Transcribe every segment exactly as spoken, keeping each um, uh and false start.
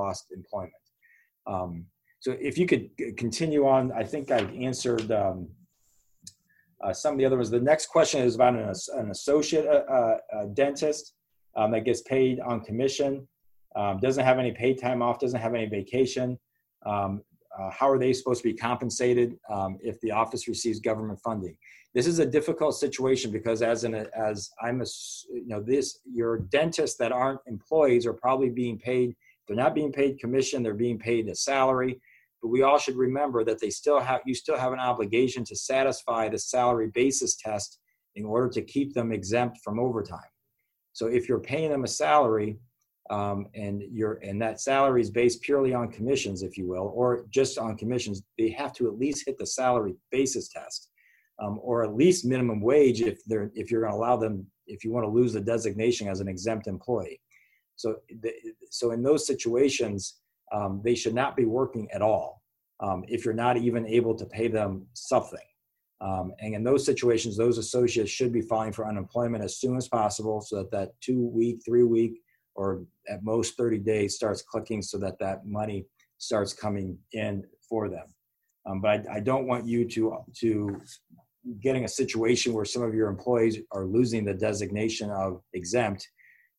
lost employment. Um, so if you could continue on, I think I've answered um, uh, some of the other ones. The next question is about an, an associate uh, uh, dentist um, that gets paid on commission, um, doesn't have any paid time off, doesn't have any vacation. Um, uh, how are they supposed to be compensated um, if the office receives government funding? This is a difficult situation because as an as I'm a you know this your dentists that aren't employees are probably being paid. They're not being paid commission. They're being paid a salary. But we all should remember that they still have you still have an obligation to satisfy the salary basis test in order to keep them exempt from overtime. So if you're paying them a salary, Um, and your and that salary is based purely on commissions, if you will, or just on commissions, they have to at least hit the salary basis test, um, or at least minimum wage if they're if you're going to allow them if you want to lose the designation as an exempt employee. So the, so in those situations, um, they should not be working at all um, if you're not even able to pay them something. Um, and in those situations, those associates should be filing for unemployment as soon as possible, so that that two week, three week. Or at most thirty days starts clicking so that that money starts coming in for them. Um, but I, I don't want you to, to getting a situation where some of your employees are losing the designation of exempt.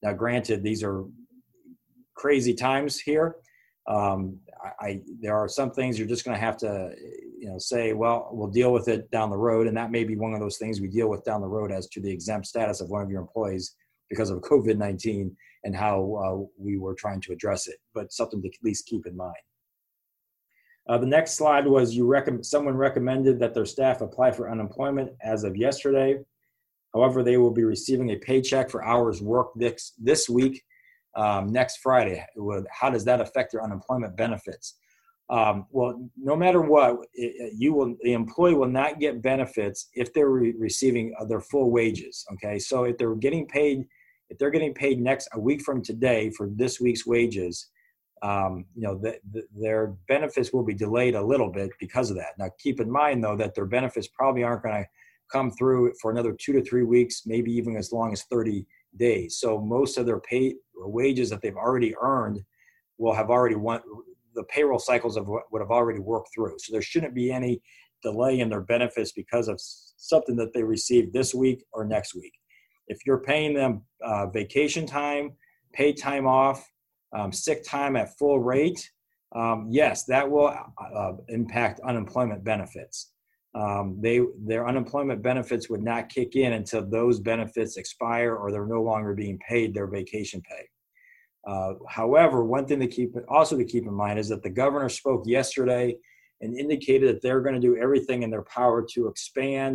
Now, granted, these are crazy times here. Um, I, I there are some things you're just going to have to, you know, say, well, we'll deal with it down the road. And that may be one of those things we deal with down the road as to the exempt status of one of your employees because of COVID nineteen and how uh, we were trying to address it, but something to at least keep in mind. Uh, the next slide was you recommend someone recommended that their staff apply for unemployment as of yesterday. However, they will be receiving a paycheck for hours worked this, this week, um, next Friday. How does that affect their unemployment benefits? Um, well, no matter what, it, you will the employee will not get benefits if they're re- receiving their full wages. Okay, so if they're getting paid. If they're getting paid next a week from today for this week's wages, um, you know, the, the, their benefits will be delayed a little bit because of that. Now, keep in mind, though, that their benefits probably aren't going to come through for another two to three weeks, maybe even as long as thirty days. So most of their pay or wages that they've already earned will have already won, the payroll cycles of what would have already worked through. So there shouldn't be any delay in their benefits because of something that they received this week or next week. If you're paying them uh, vacation time, paid time off, um, sick time at full rate, um, yes, that will uh, impact unemployment benefits. Um, they their unemployment benefits would not kick in until those benefits expire or they're no longer being paid their vacation pay. Uh, however, one thing to keep also to keep in mind is that the governor spoke yesterday and indicated that they're going to do everything in their power to expand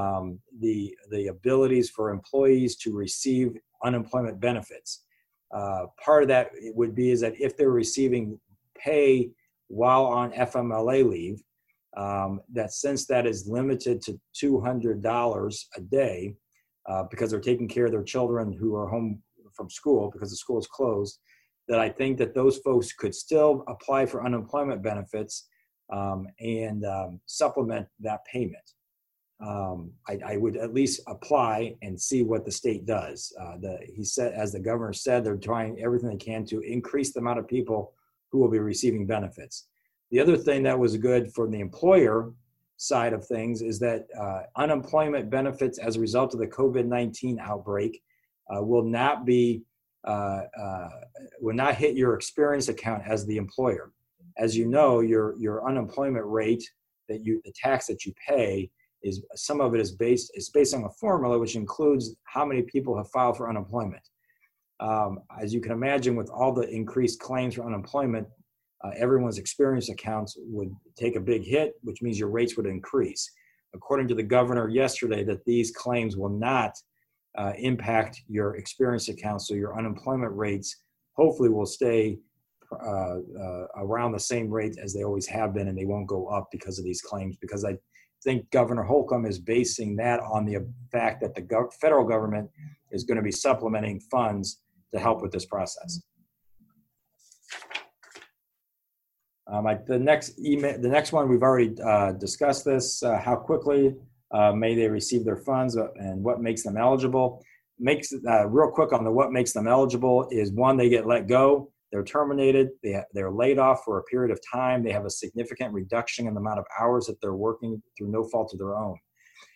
Um, the the abilities for employees to receive unemployment benefits. Uh, part of that would be is that if they're receiving pay while on F M L A leave, um, that since that is limited to two hundred dollars a day uh, because they're taking care of their children who are home from school because the school is closed, that I think that those folks could still apply for unemployment benefits um, and um, supplement that payment. Um, I, I would at least apply and see what the state does. Uh, the, he said, as the governor said, they're trying everything they can to increase the amount of people who will be receiving benefits. The other thing that was good for the employer side of things is that uh, unemployment benefits as a result of the COVID nineteen outbreak uh, will not be uh, uh, will not hit your experience account as the employer. As you know, your your unemployment rate that you the tax that you pay. Is some of it is based is based on a formula which includes how many people have filed for unemployment. Um, as you can imagine, with all the increased claims for unemployment, uh, everyone's experience accounts would take a big hit, which means your rates would increase. According to the governor yesterday, that these claims will not uh, impact your experience accounts, so your unemployment rates hopefully will stay uh, uh, around the same rate as they always have been, and they won't go up because of these claims. Because I. I think Governor Holcomb is basing that on the fact that the go- federal government is going to be supplementing funds to help with this process. Um, I, the next email, the next one, we've already uh, discussed this. Uh, how quickly uh, may they receive their funds and what makes them eligible? Makes uh, real quick on the what makes them eligible is one, they get let go. they're terminated, they ha- they're laid off for a period of time, they have a significant reduction in the amount of hours that they're working through no fault of their own.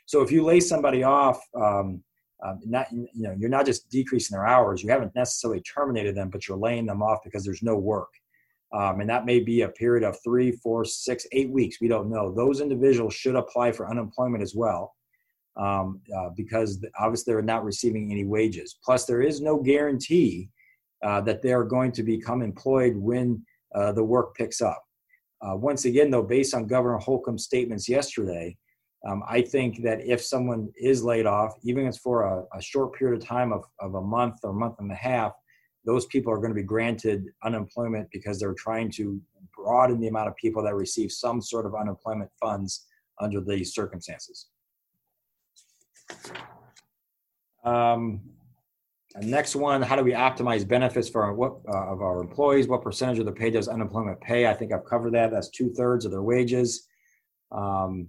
So if you lay somebody off, um, um, not you know you're not just decreasing their hours, you haven't necessarily terminated them, but you're laying them off because there's no work. Um, and that may be a period of three, four, six, eight weeks. We don't know. Those individuals should apply for unemployment as well, um, uh, because obviously they're not receiving any wages. Plus, there is no guarantee uh, that they're going to become employed when uh, the work picks up. Uh, once again, though, based on Governor Holcomb's statements yesterday, um, I think that if someone is laid off, even if it's for a, a short period of time of, of a month or month and a half, those people are going to be granted unemployment because they're trying to broaden the amount of people that receive some sort of unemployment funds under these circumstances. Um, the next one, how do we optimize benefits for our, what, uh, of our employees? What percentage of the pay does unemployment pay? I think I've covered that. That's two thirds of their wages. Um,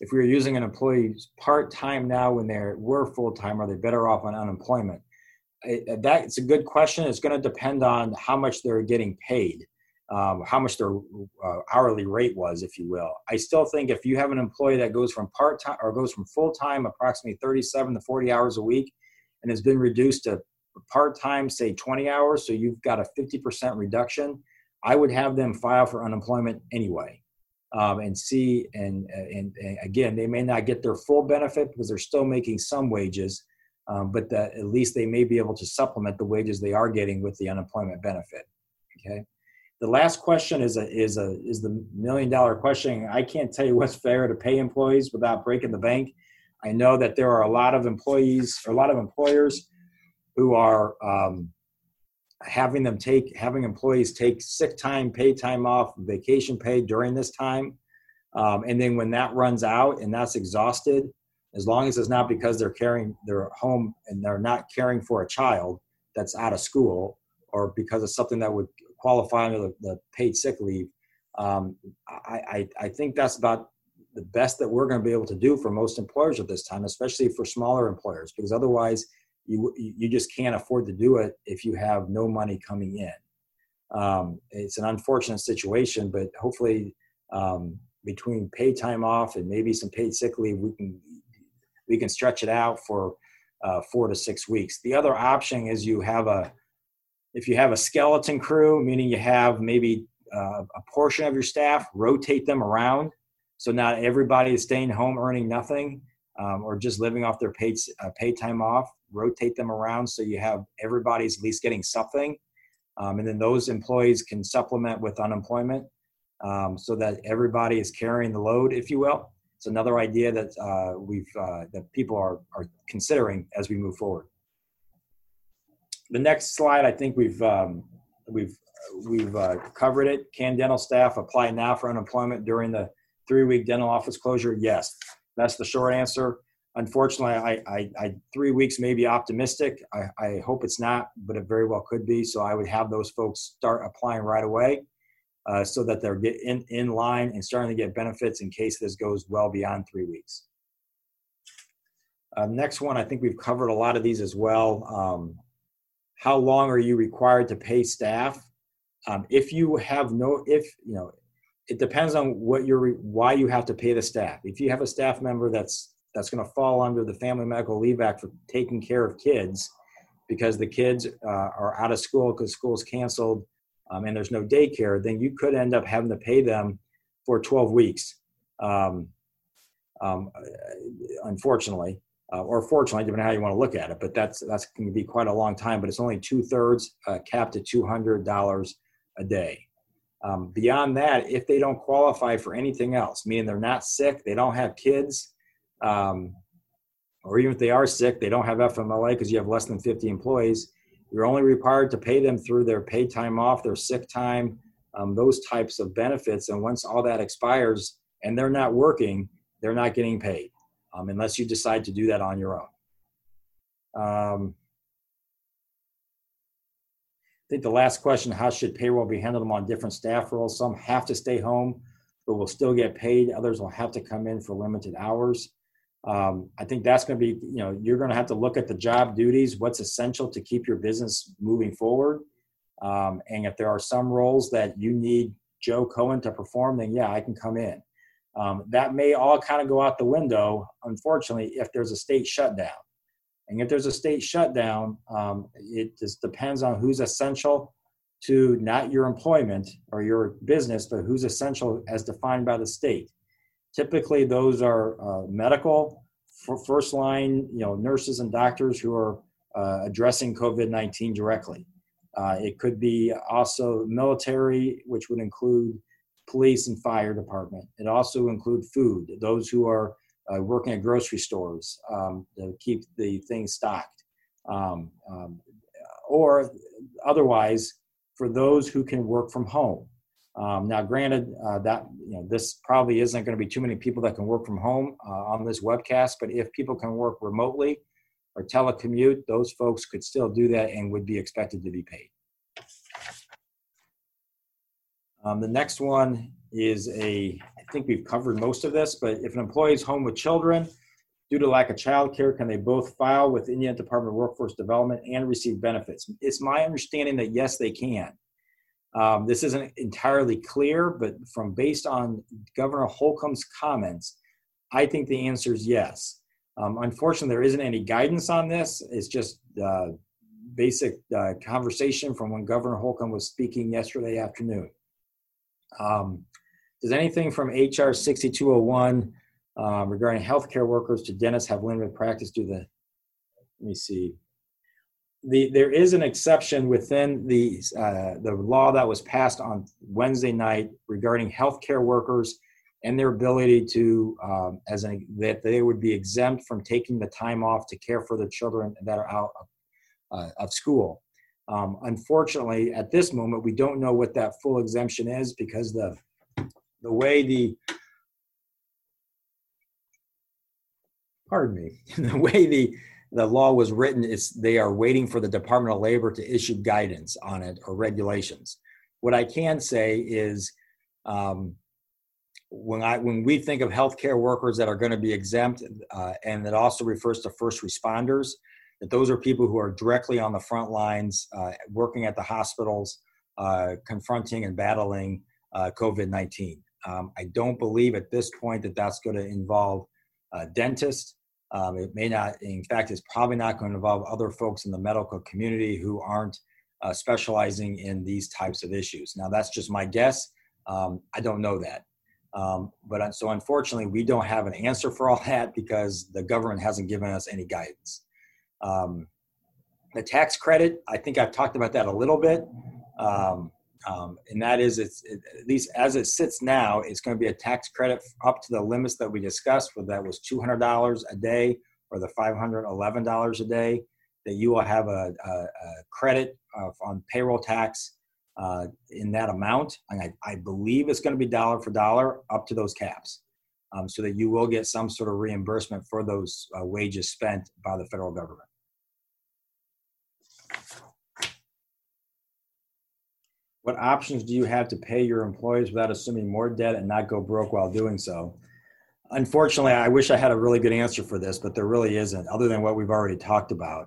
if we were using an employee's part-time now when they were full-time, are they better off on unemployment? It, that's a good question. It's going to depend on how much they're getting paid, um, how much their uh, hourly rate was, if you will. I still think if you have an employee that goes from part-time or goes from full-time, approximately thirty-seven to forty hours a week, and has been reduced to part-time, say twenty hours, so you've got a fifty percent reduction, I would have them file for unemployment anyway um, and see. And, and, and again, they may not get their full benefit because they're still making some wages, Um, but that at least they may be able to supplement the wages they are getting with the unemployment benefit. Okay. The last question is a is a is the million dollar question. I can't tell you what's fair to pay employees without breaking the bank. I know that there are a lot of employees or a lot of employers who are um, having them take having employees take sick time, paid time off, vacation pay during this time, um, and then when that runs out and that's exhausted, as long as it's not because they're caring, they're home and they're not caring for a child that's out of school, or because of something that would qualify under the, the paid sick leave, um, I, I, I think that's about the best that we're going to be able to do for most employers at this time, especially for smaller employers, because otherwise you you just can't afford to do it if you have no money coming in. Um, it's an unfortunate situation, but hopefully um, between paid time off and maybe some paid sick leave, we can. We can stretch it out for uh, four to six weeks. The other option is you have a, if you have a skeleton crew, meaning you have maybe uh, a portion of your staff, rotate them around. So not everybody is staying home earning nothing um, or just living off their paid, uh, paid time off, rotate them around. So you have everybody's at least getting something. Um, and then those employees can supplement with unemployment um, so that everybody is carrying the load, if you will. It's another idea that uh, we've uh, that people are are considering as we move forward. The next slide, I think we've um, we've we've uh, covered it. Can dental staff apply now for unemployment during the three-week dental office closure? Yes, that's the short answer. Unfortunately, I, I, I three weeks may be optimistic. I, I hope it's not, but it very well could be. So I would have those folks start applying right away. Uh, so that they're get in, in line and starting to get benefits in case this goes well beyond three weeks. Uh, next one, I think we've covered a lot of these as well. Um, how long are you required to pay staff? Um, if you have no, if, you know, it depends on what you're, why you have to pay the staff. If you have a staff member that's, that's going to fall under the Family Medical Leave Act for taking care of kids because the kids uh, are out of school because school's canceled, Um, and there's no daycare, then you could end up having to pay them for twelve weeks, um, um, unfortunately, uh, or fortunately, depending on how you want to look at it. But that's that's going to be quite a long time. But it's only two thirds uh, capped at two hundred dollars a day. Um, beyond that, if they don't qualify for anything else, meaning they're not sick, they don't have kids, um, or even if they are sick, they don't have F M L A because you have less than fifty employees. You're only required to pay them through their paid time off, their sick time, um, those types of benefits. And once all that expires and they're not working, they're not getting paid um, unless you decide to do that on your own. Um, I think the last question, how should payroll be handled among different staff roles? Some have to stay home, but will still get paid. Others will have to come in for limited hours. Um, I think that's going to be, you know, you're going to have to look at the job duties, what's essential to keep your business moving forward. Um, and if there are some roles that you need Joe Cohen to perform, then yeah, I can come in. Um, that may all kind of go out the window, unfortunately, if there's a state shutdown. And if there's a state shutdown, um, it just depends on who's essential to not your employment or your business, but who's essential as defined by the state. Typically, those are uh, medical, f- first line, you know, nurses and doctors who are uh, addressing COVID nineteen directly. Uh, it could be also military, which would include police and fire department. It also include food, those who are Uh, working at grocery stores um, to keep the things stocked. Um, um, or otherwise, for those who can work from home. Um, now, granted, uh, that you know, this probably isn't going to be too many people that can work from home uh, on this webcast, but if people can work remotely or telecommute, those folks could still do that and would be expected to be paid. Um, the next one is a, I think we've covered most of this, but if an employee is home with children, due to lack of childcare, can they both file with the Indiana Department of Workforce Development and receive benefits? It's my understanding that yes, they can. Um, this isn't entirely clear, but from based on Governor Holcomb's comments, I think the answer is yes. Um, unfortunately, there isn't any guidance on this. It's just uh, basic uh, conversation from when Governor Holcomb was speaking yesterday afternoon. Um, Does anything from H R sixty-two oh one um, regarding healthcare workers to dentists have limited practice due to the, let me see. The, there is an exception within the, uh, the law that was passed on Wednesday night regarding healthcare workers and their ability to, um, as an, that they would be exempt from taking the time off to care for the children that are out of, uh, of school. Um, unfortunately, at this moment, we don't know what that full exemption is because the The way the, pardon me, the way the, the law was written is they are waiting for the Department of Labor to issue guidance on it or regulations. What I can say is um, when I when we think of healthcare workers that are going to be exempt, uh, and that also refers to first responders, that those are people who are directly on the front lines, uh, working at the hospitals, uh, confronting and battling uh, COVID nineteen. Um, I don't believe at this point that that's going to involve uh, dentists. Um, it may not, in fact, it's probably not going to involve other folks in the medical community who aren't uh, specializing in these types of issues. Now, that's just my guess. Um, I don't know that. Um, but so unfortunately, we don't have an answer for all that because the government hasn't given us any guidance. Um, the tax credit, I think I've talked about that a little bit. Um, Um, and that is, it's, it, at least as it sits now, it's going to be a tax credit up to the limits that we discussed, whether that was two hundred dollars a day or the five hundred eleven dollars a day, that you will have a, a, a credit of, on payroll tax uh, in that amount. And I, I believe it's going to be dollar for dollar up to those caps, um, so that you will get some sort of reimbursement for those uh, wages spent by the federal government. What options do you have to pay your employees without assuming more debt and not go broke while doing so? Unfortunately, I wish I had a really good answer for this, but there really isn't, other than what we've already talked about.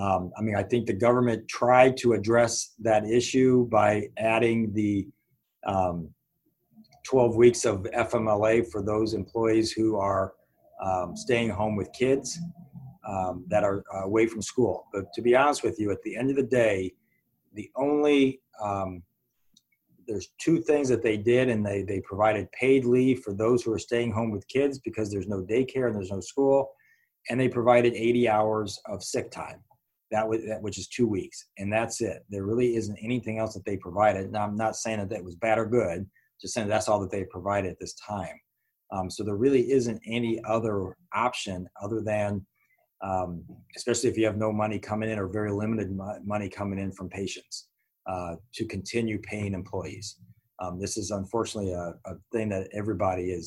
Um, I mean, I think the government tried to address that issue by adding the um, twelve weeks of F M L A for those employees who are um, staying home with kids um, that are away from school. But to be honest with you, at the end of the day, the only um, there's two things that they did, and they, they provided paid leave for those who are staying home with kids because there's no daycare and there's no school, and they provided eighty hours of sick time, that, was, that which is two weeks, and that's it. There really isn't anything else that they provided. Now, I'm not saying that that was bad or good, just saying that that's all that they provided at this time. Um, so there really isn't any other option other than, um, especially if you have no money coming in or very limited mo- money coming in from patients. Uh, to continue paying employees. Um, this is unfortunately a, a thing that everybody is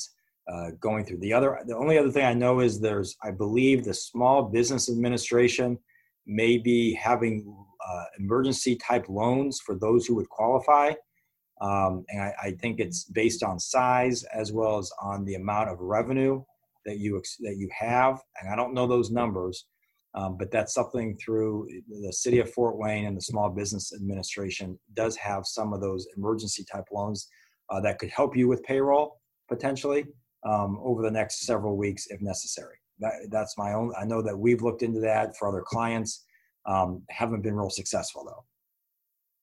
uh, going through. The other, the only other thing I know is there's, I believe the Small Business Administration may be having uh, emergency type loans for those who would qualify. Um, and I, I think it's based on size as well as on the amount of revenue that you, that you have. And I don't know those numbers, Um, but that's something through the city of Fort Wayne and the Small Business Administration does have some of those emergency type loans uh, that could help you with payroll potentially um, over the next several weeks if necessary. That, that's my own. I know that we've looked into that for other clients. Um, haven't been real successful though.